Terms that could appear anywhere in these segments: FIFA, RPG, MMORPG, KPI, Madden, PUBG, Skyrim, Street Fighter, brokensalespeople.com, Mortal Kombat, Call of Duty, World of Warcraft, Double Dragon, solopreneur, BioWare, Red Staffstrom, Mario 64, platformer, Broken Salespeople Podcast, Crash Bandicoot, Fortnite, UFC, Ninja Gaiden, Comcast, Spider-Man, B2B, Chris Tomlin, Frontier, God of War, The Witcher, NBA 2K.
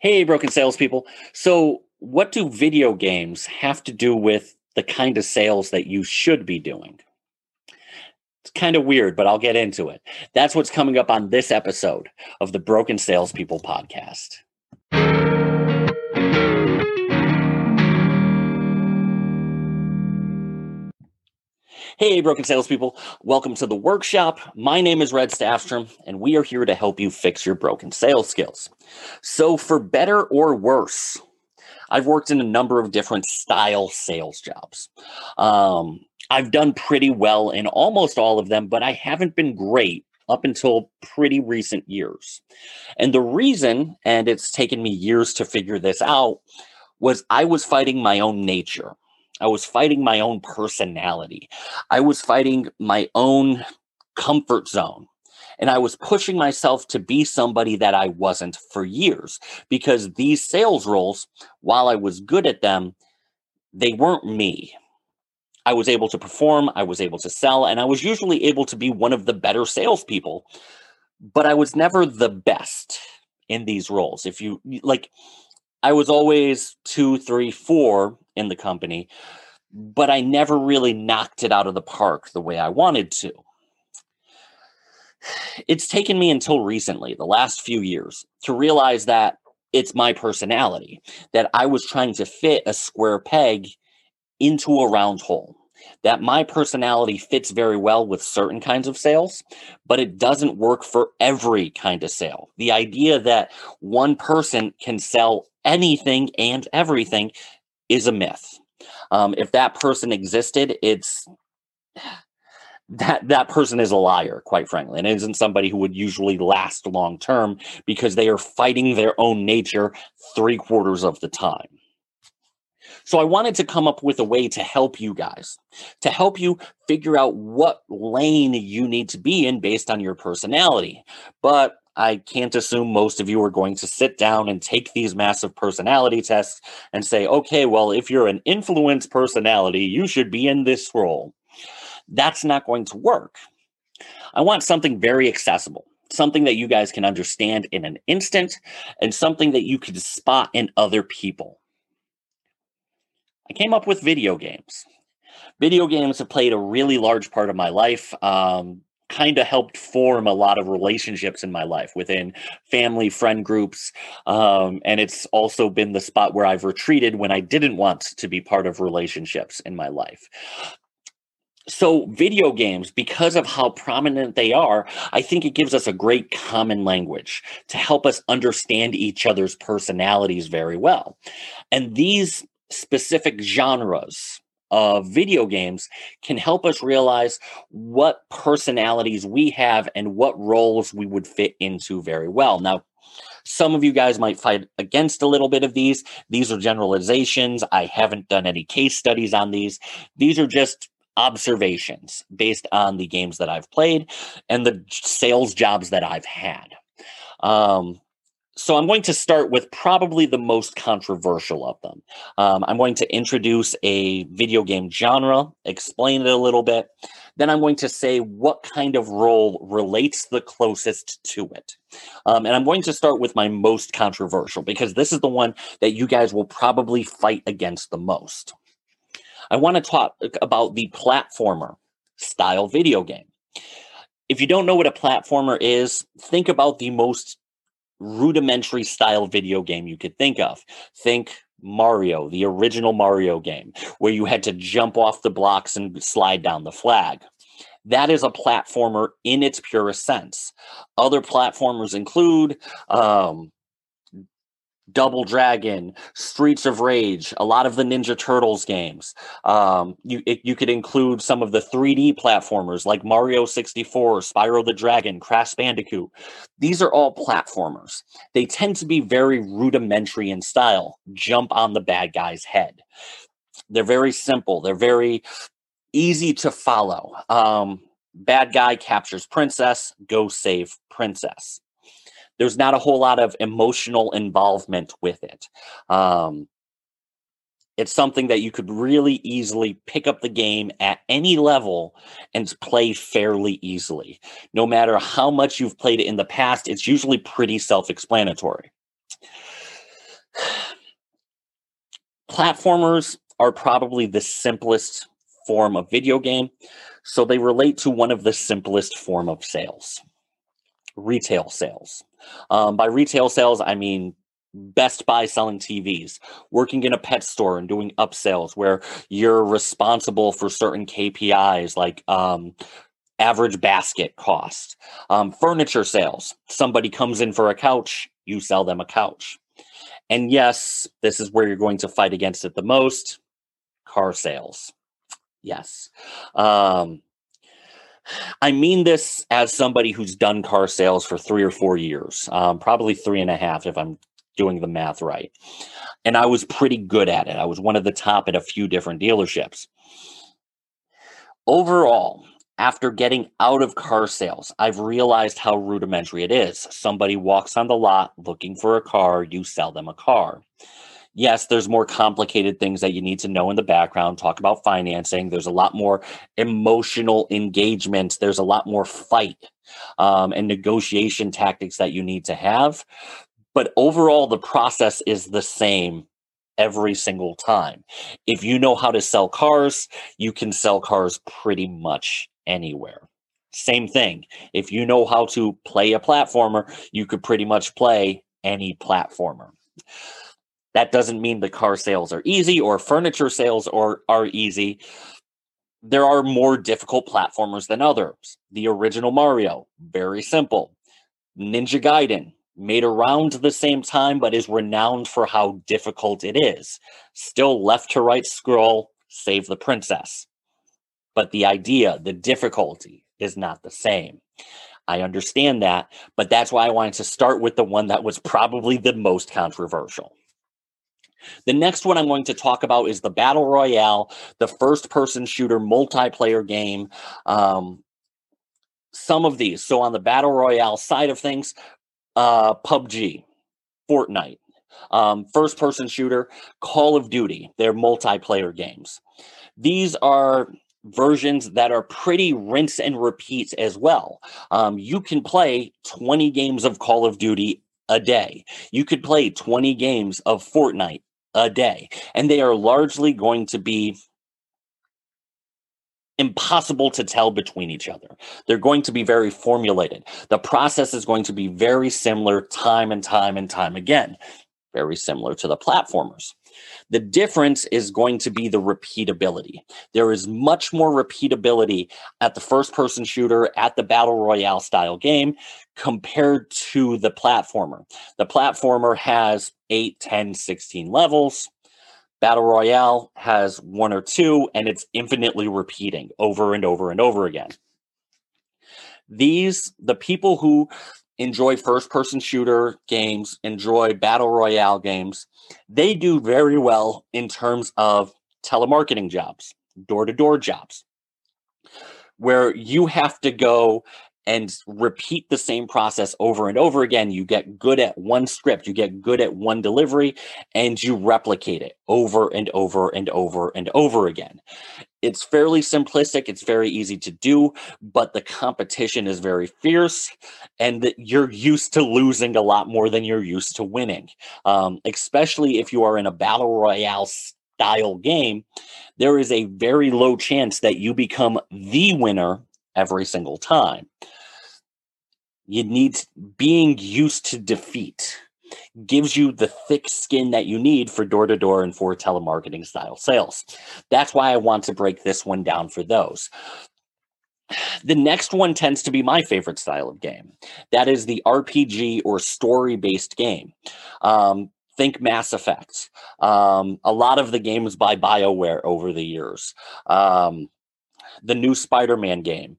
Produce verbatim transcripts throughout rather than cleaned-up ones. Hey, broken salespeople. So what do video games have to do with the kind of sales that you should be doing? It's kind of weird, but I'll get into it. That's what's coming up on this episode of the Broken Salespeople Podcast. Hey, broken salespeople. Welcome to the workshop. My name is Red Staffstrom, and we are here to help you fix your broken sales skills. So for better or worse, I've worked in a number of different style sales jobs. Um, I've done pretty well in almost all of them, but I haven't been great up until pretty recent years. And the reason, and it's taken me years to figure this out, was I was fighting my own nature. I was fighting my own personality. I was fighting my own comfort zone. And I was pushing myself to be somebody that I wasn't for years, because these sales roles, while I was good at them, they weren't me. I was able to perform, I was able to sell, and I was usually able to be one of the better salespeople, but I was never the best in these roles. If you like, I was always two, three, four in the company, but I never really knocked it out of the park the way I wanted to. It's taken me until recently, the last few years, to realize that it's my personality, that I was trying to fit a square peg into a round hole, that my personality fits very well with certain kinds of sales, but it doesn't work for every kind of sale. The idea that one person can sell anything and everything is a myth. Um, if that person existed, it's... that that person is a liar, quite frankly, and isn't somebody who would usually last long term, because they are fighting their own nature three quarters of the time. So I wanted to come up with a way to help you guys, to help you figure out what lane you need to be in based on your personality. But I can't assume most of you are going to sit down and take these massive personality tests and say, okay, well, if you're an influence personality, you should be in this role. That's not going to work. I want something very accessible, something that you guys can understand in an instant, and something that you can spot in other people. I came up with video games. Video games have played a really large part of my life, um, kind of helped form a lot of relationships in my life within family, friend groups, um, and it's also been the spot where I've retreated when I didn't want to be part of relationships in my life. So video games, because of how prominent they are, I think it gives us a great common language to help us understand each other's personalities very well. And these specific genres of video games can help us realize what personalities we have and what roles we would fit into very well. Now, some of you guys might fight against a little bit of these. These are generalizations. I haven't done any case studies on these. These are just observations based on the games that I've played and the sales jobs that I've had. Um, so I'm going to start with probably the most controversial of them. Um, I'm going to introduce a video game genre, explain it a little bit. Then I'm going to say what kind of role relates the closest to it. Um, and I'm going to start with my most controversial, because this is the one that you guys will probably fight against the most. I want to talk about the platformer style video game. If you don't know what a platformer is, think about the most rudimentary style video game you could think of. Think Mario, the original Mario game, where you had to jump off the blocks and slide down the flag. That is a platformer in its purest sense. Other platformers include... Um, Double Dragon, Streets of Rage, a lot of the Ninja Turtles games. Um, you, it, you could include some of the three D platformers like Mario sixty-four, Spyro the Dragon, Crash Bandicoot. These are all platformers. They tend to be very rudimentary in style. Jump on the bad guy's head. They're very simple. They're very easy to follow. Um, bad guy captures princess, go save princess. There's not a whole lot of emotional involvement with it. Um, it's something that you could really easily pick up the game at any level and play fairly easily. No matter how much you've played it in the past, it's usually pretty self-explanatory. Platformers are probably the simplest form of video game, so they relate to one of the simplest form of sales, retail sales. Um, by retail sales, I mean Best Buy selling T Vs, working in a pet store and doing upsells where you're responsible for certain K P Is like um, average basket cost. Um, furniture sales, somebody comes in for a couch, you sell them a couch. And yes, this is where you're going to fight against it the most, car sales. Yes. Um, I mean this as somebody who's done car sales for three or four years, um, probably three and a half if I'm doing the math right. And I was pretty good at it. I was one of the top at a few different dealerships. Overall, after getting out of car sales, I've realized how rudimentary it is. Somebody walks on the lot looking for a car, you sell them a car. Yes, there's more complicated things that you need to know in the background. Talk about financing. There's a lot more emotional engagement. There's a lot more fight um, and negotiation tactics that you need to have. But overall, the process is the same every single time. If you know how to sell cars, you can sell cars pretty much anywhere. Same thing. If you know how to play a platformer, you could pretty much play any platformer. That doesn't mean the car sales are easy or furniture sales are, are easy. There are more difficult platformers than others. The original Mario, very simple. Ninja Gaiden, made around the same time, but is renowned for how difficult it is. Still left to right scroll, save the princess. But the idea, the difficulty is not the same. I understand that, but that's why I wanted to start with the one that was probably the most controversial. The next one I'm going to talk about is the Battle Royale, the first-person shooter multiplayer game. Um, some of these. So on the Battle Royale side of things, uh, P U B G, Fortnite, um, first-person shooter, Call of Duty, they're multiplayer games. These are versions that are pretty rinse and repeat as well. Um, you can play twenty games of Call of Duty a day. You could play twenty games of Fortnite a day, and they are largely going to be impossible to tell between each other. They're going to be very formulated. The process is going to be very similar time and time and time again, very similar to the platformers. The difference is going to be the repeatability. There is much more repeatability at the first-person shooter, at the Battle Royale style game compared to the platformer. The platformer has eight, ten, sixteen levels. Battle Royale has one or two, and it's infinitely repeating over and over and over again. These, the people who enjoy first-person shooter games, enjoy Battle Royale games, they do very well in terms of telemarketing jobs, door-to-door jobs, where you have to go and repeat the same process over and over again. You get good at one script, you get good at one delivery, and you replicate it over and over and over and over again. It's fairly simplistic, it's very easy to do, but the competition is very fierce, and that you're used to losing a lot more than you're used to winning. Um, especially if you are in a Battle Royale style game, there is a very low chance that you become the winner every single time. You need being used to defeat gives you the thick skin that you need for door-to-door and for telemarketing style sales. That's why I want to break this one down for those. The next one tends to be my favorite style of game. That is the R P G or story-based game. Um, think Mass Effect. Um, a lot of the games by BioWare over the years. Um, The new Spider-Man game,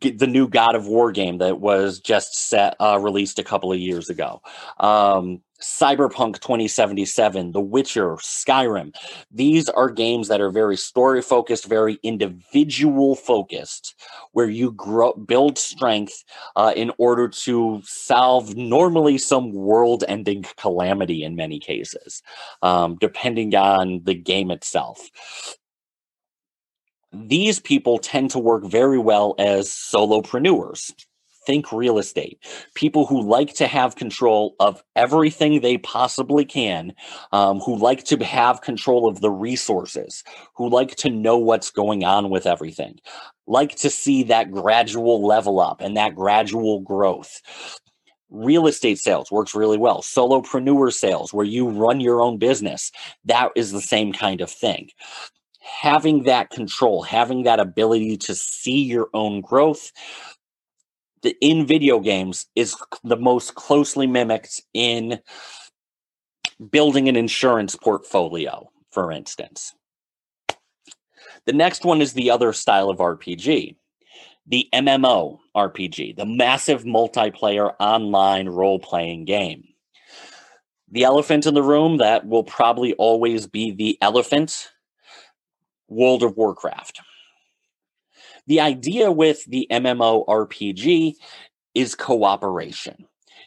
the new God of War game that was just set, uh, released a couple of years ago, um, Cyberpunk twenty seventy-seven, The Witcher, Skyrim. These are games that are very story-focused, very individual-focused, where you grow, build strength uh, in order to solve normally some world-ending calamity in many cases, um, depending on the game itself. These people tend to work very well as solopreneurs, Think real estate. People who like to have control of everything they possibly can, um, who like to have control of the resources, who like to know what's going on with everything, like to see that gradual level up and that gradual growth. Real estate sales works really well. Solopreneur sales, where you run your own business, that is the same kind of thing. Having that control, having that ability to see your own growth, in video games is the most closely mimicked in building an insurance portfolio, for instance. The next one is the other style of R P G, the M M O R P G, the massive multiplayer online role-playing game. The elephant in the room, that will probably always be the elephant, World of Warcraft. The idea with the M M O R P G is cooperation.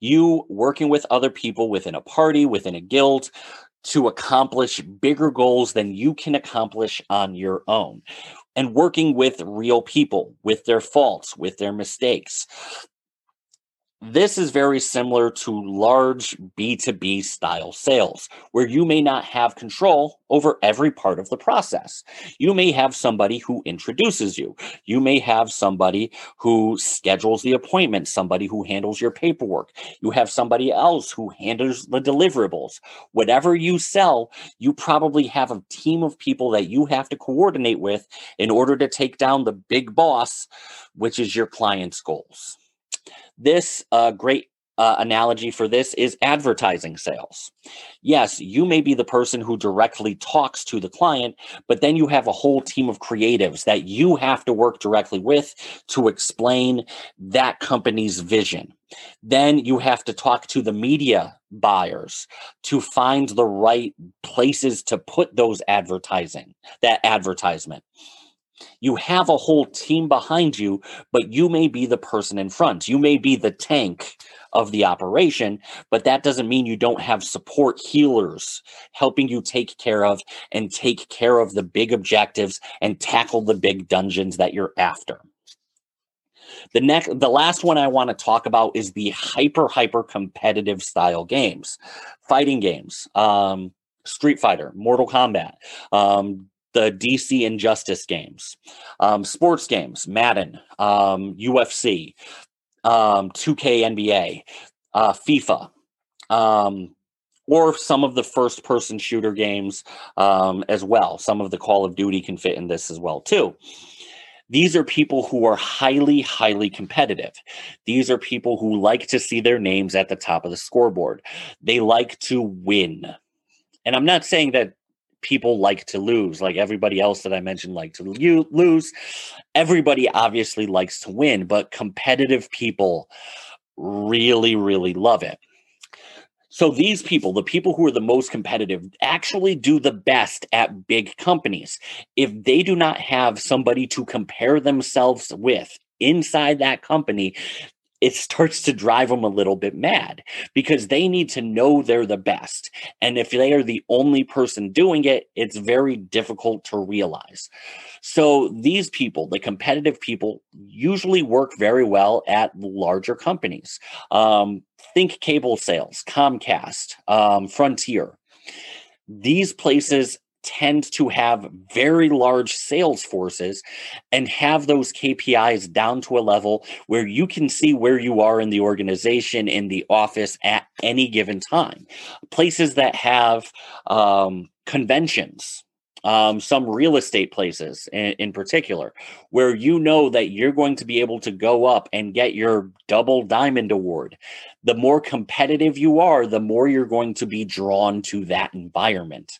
You working with other people within a party, within a guild, to accomplish bigger goals than you can accomplish on your own. And working with real people, with their faults, with their mistakes. This is very similar to large B two B style sales, where you may not have control over every part of the process. You may have somebody who introduces you. You may have somebody who schedules the appointment, somebody who handles your paperwork. You have somebody else who handles the deliverables. Whatever you sell, you probably have a team of people that you have to coordinate with in order to take down the big boss, which is your client's goals. This uh, great uh, analogy for this is advertising sales. Yes, you may be the person who directly talks to the client, but then you have a whole team of creatives that you have to work directly with to explain that company's vision. Then you have to talk to the media buyers to find the right places to put those advertising, that advertisement. You have a whole team behind you, but you may be the person in front. You may be the tank of the operation, but that doesn't mean you don't have support healers helping you take care of and take care of the big objectives and tackle the big dungeons that you're after. The next, the last one I want to talk about is the hyper, hyper competitive style games, fighting games, um, Street Fighter, Mortal Kombat, um, the D C Injustice games, um, sports games, Madden, um, U F C, um, two K N B A, uh, FIFA, um, or some of the first-person shooter games um, as well. Some of the Call of Duty can fit in this as well, too. These are people who are highly, highly competitive. These are people who like to see their names at the top of the scoreboard. They like to win. And I'm not saying that people like to lose, like everybody else that I mentioned like to you lose. Everybody obviously likes to win, but competitive people really, really love it. So these people, the people who are the most competitive, actually do the best at big companies. If they do not have somebody to compare themselves with inside that company, it starts to drive them a little bit mad because they need to know they're the best. And if they are the only person doing it, it's very difficult to realize. So these people, the competitive people, usually work very well at larger companies. Um, think cable sales, Comcast, um, Frontier. These places tend to have very large sales forces and have those K P Is down to a level where you can see where you are in the organization, in the office at any given time. Places that have um, conventions, um, some real estate places in, in particular, where you know that you're going to be able to go up and get your double diamond award. The more competitive you are, the more you're going to be drawn to that environment.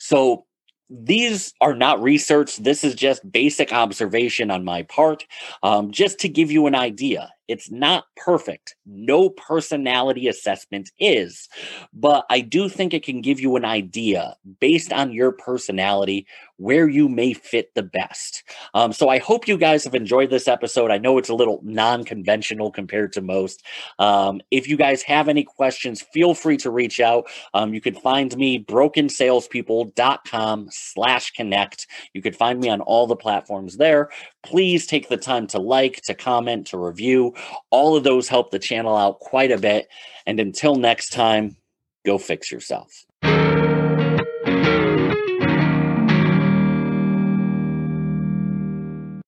So these are not research. This is just basic observation on my part, um, just to give you an idea. It's not perfect. No personality assessment is, but I do think it can give you an idea based on your personality where you may fit the best. Um, so I hope you guys have enjoyed this episode. I know it's a little non-conventional compared to most. Um, if you guys have any questions, feel free to reach out. Um, you can find me broken salespeople dot com slash connect. You could find me on all the platforms there. Please take the time to like, to comment, to review. all of those help the channel out quite a bit. And until next time, go fix yourself.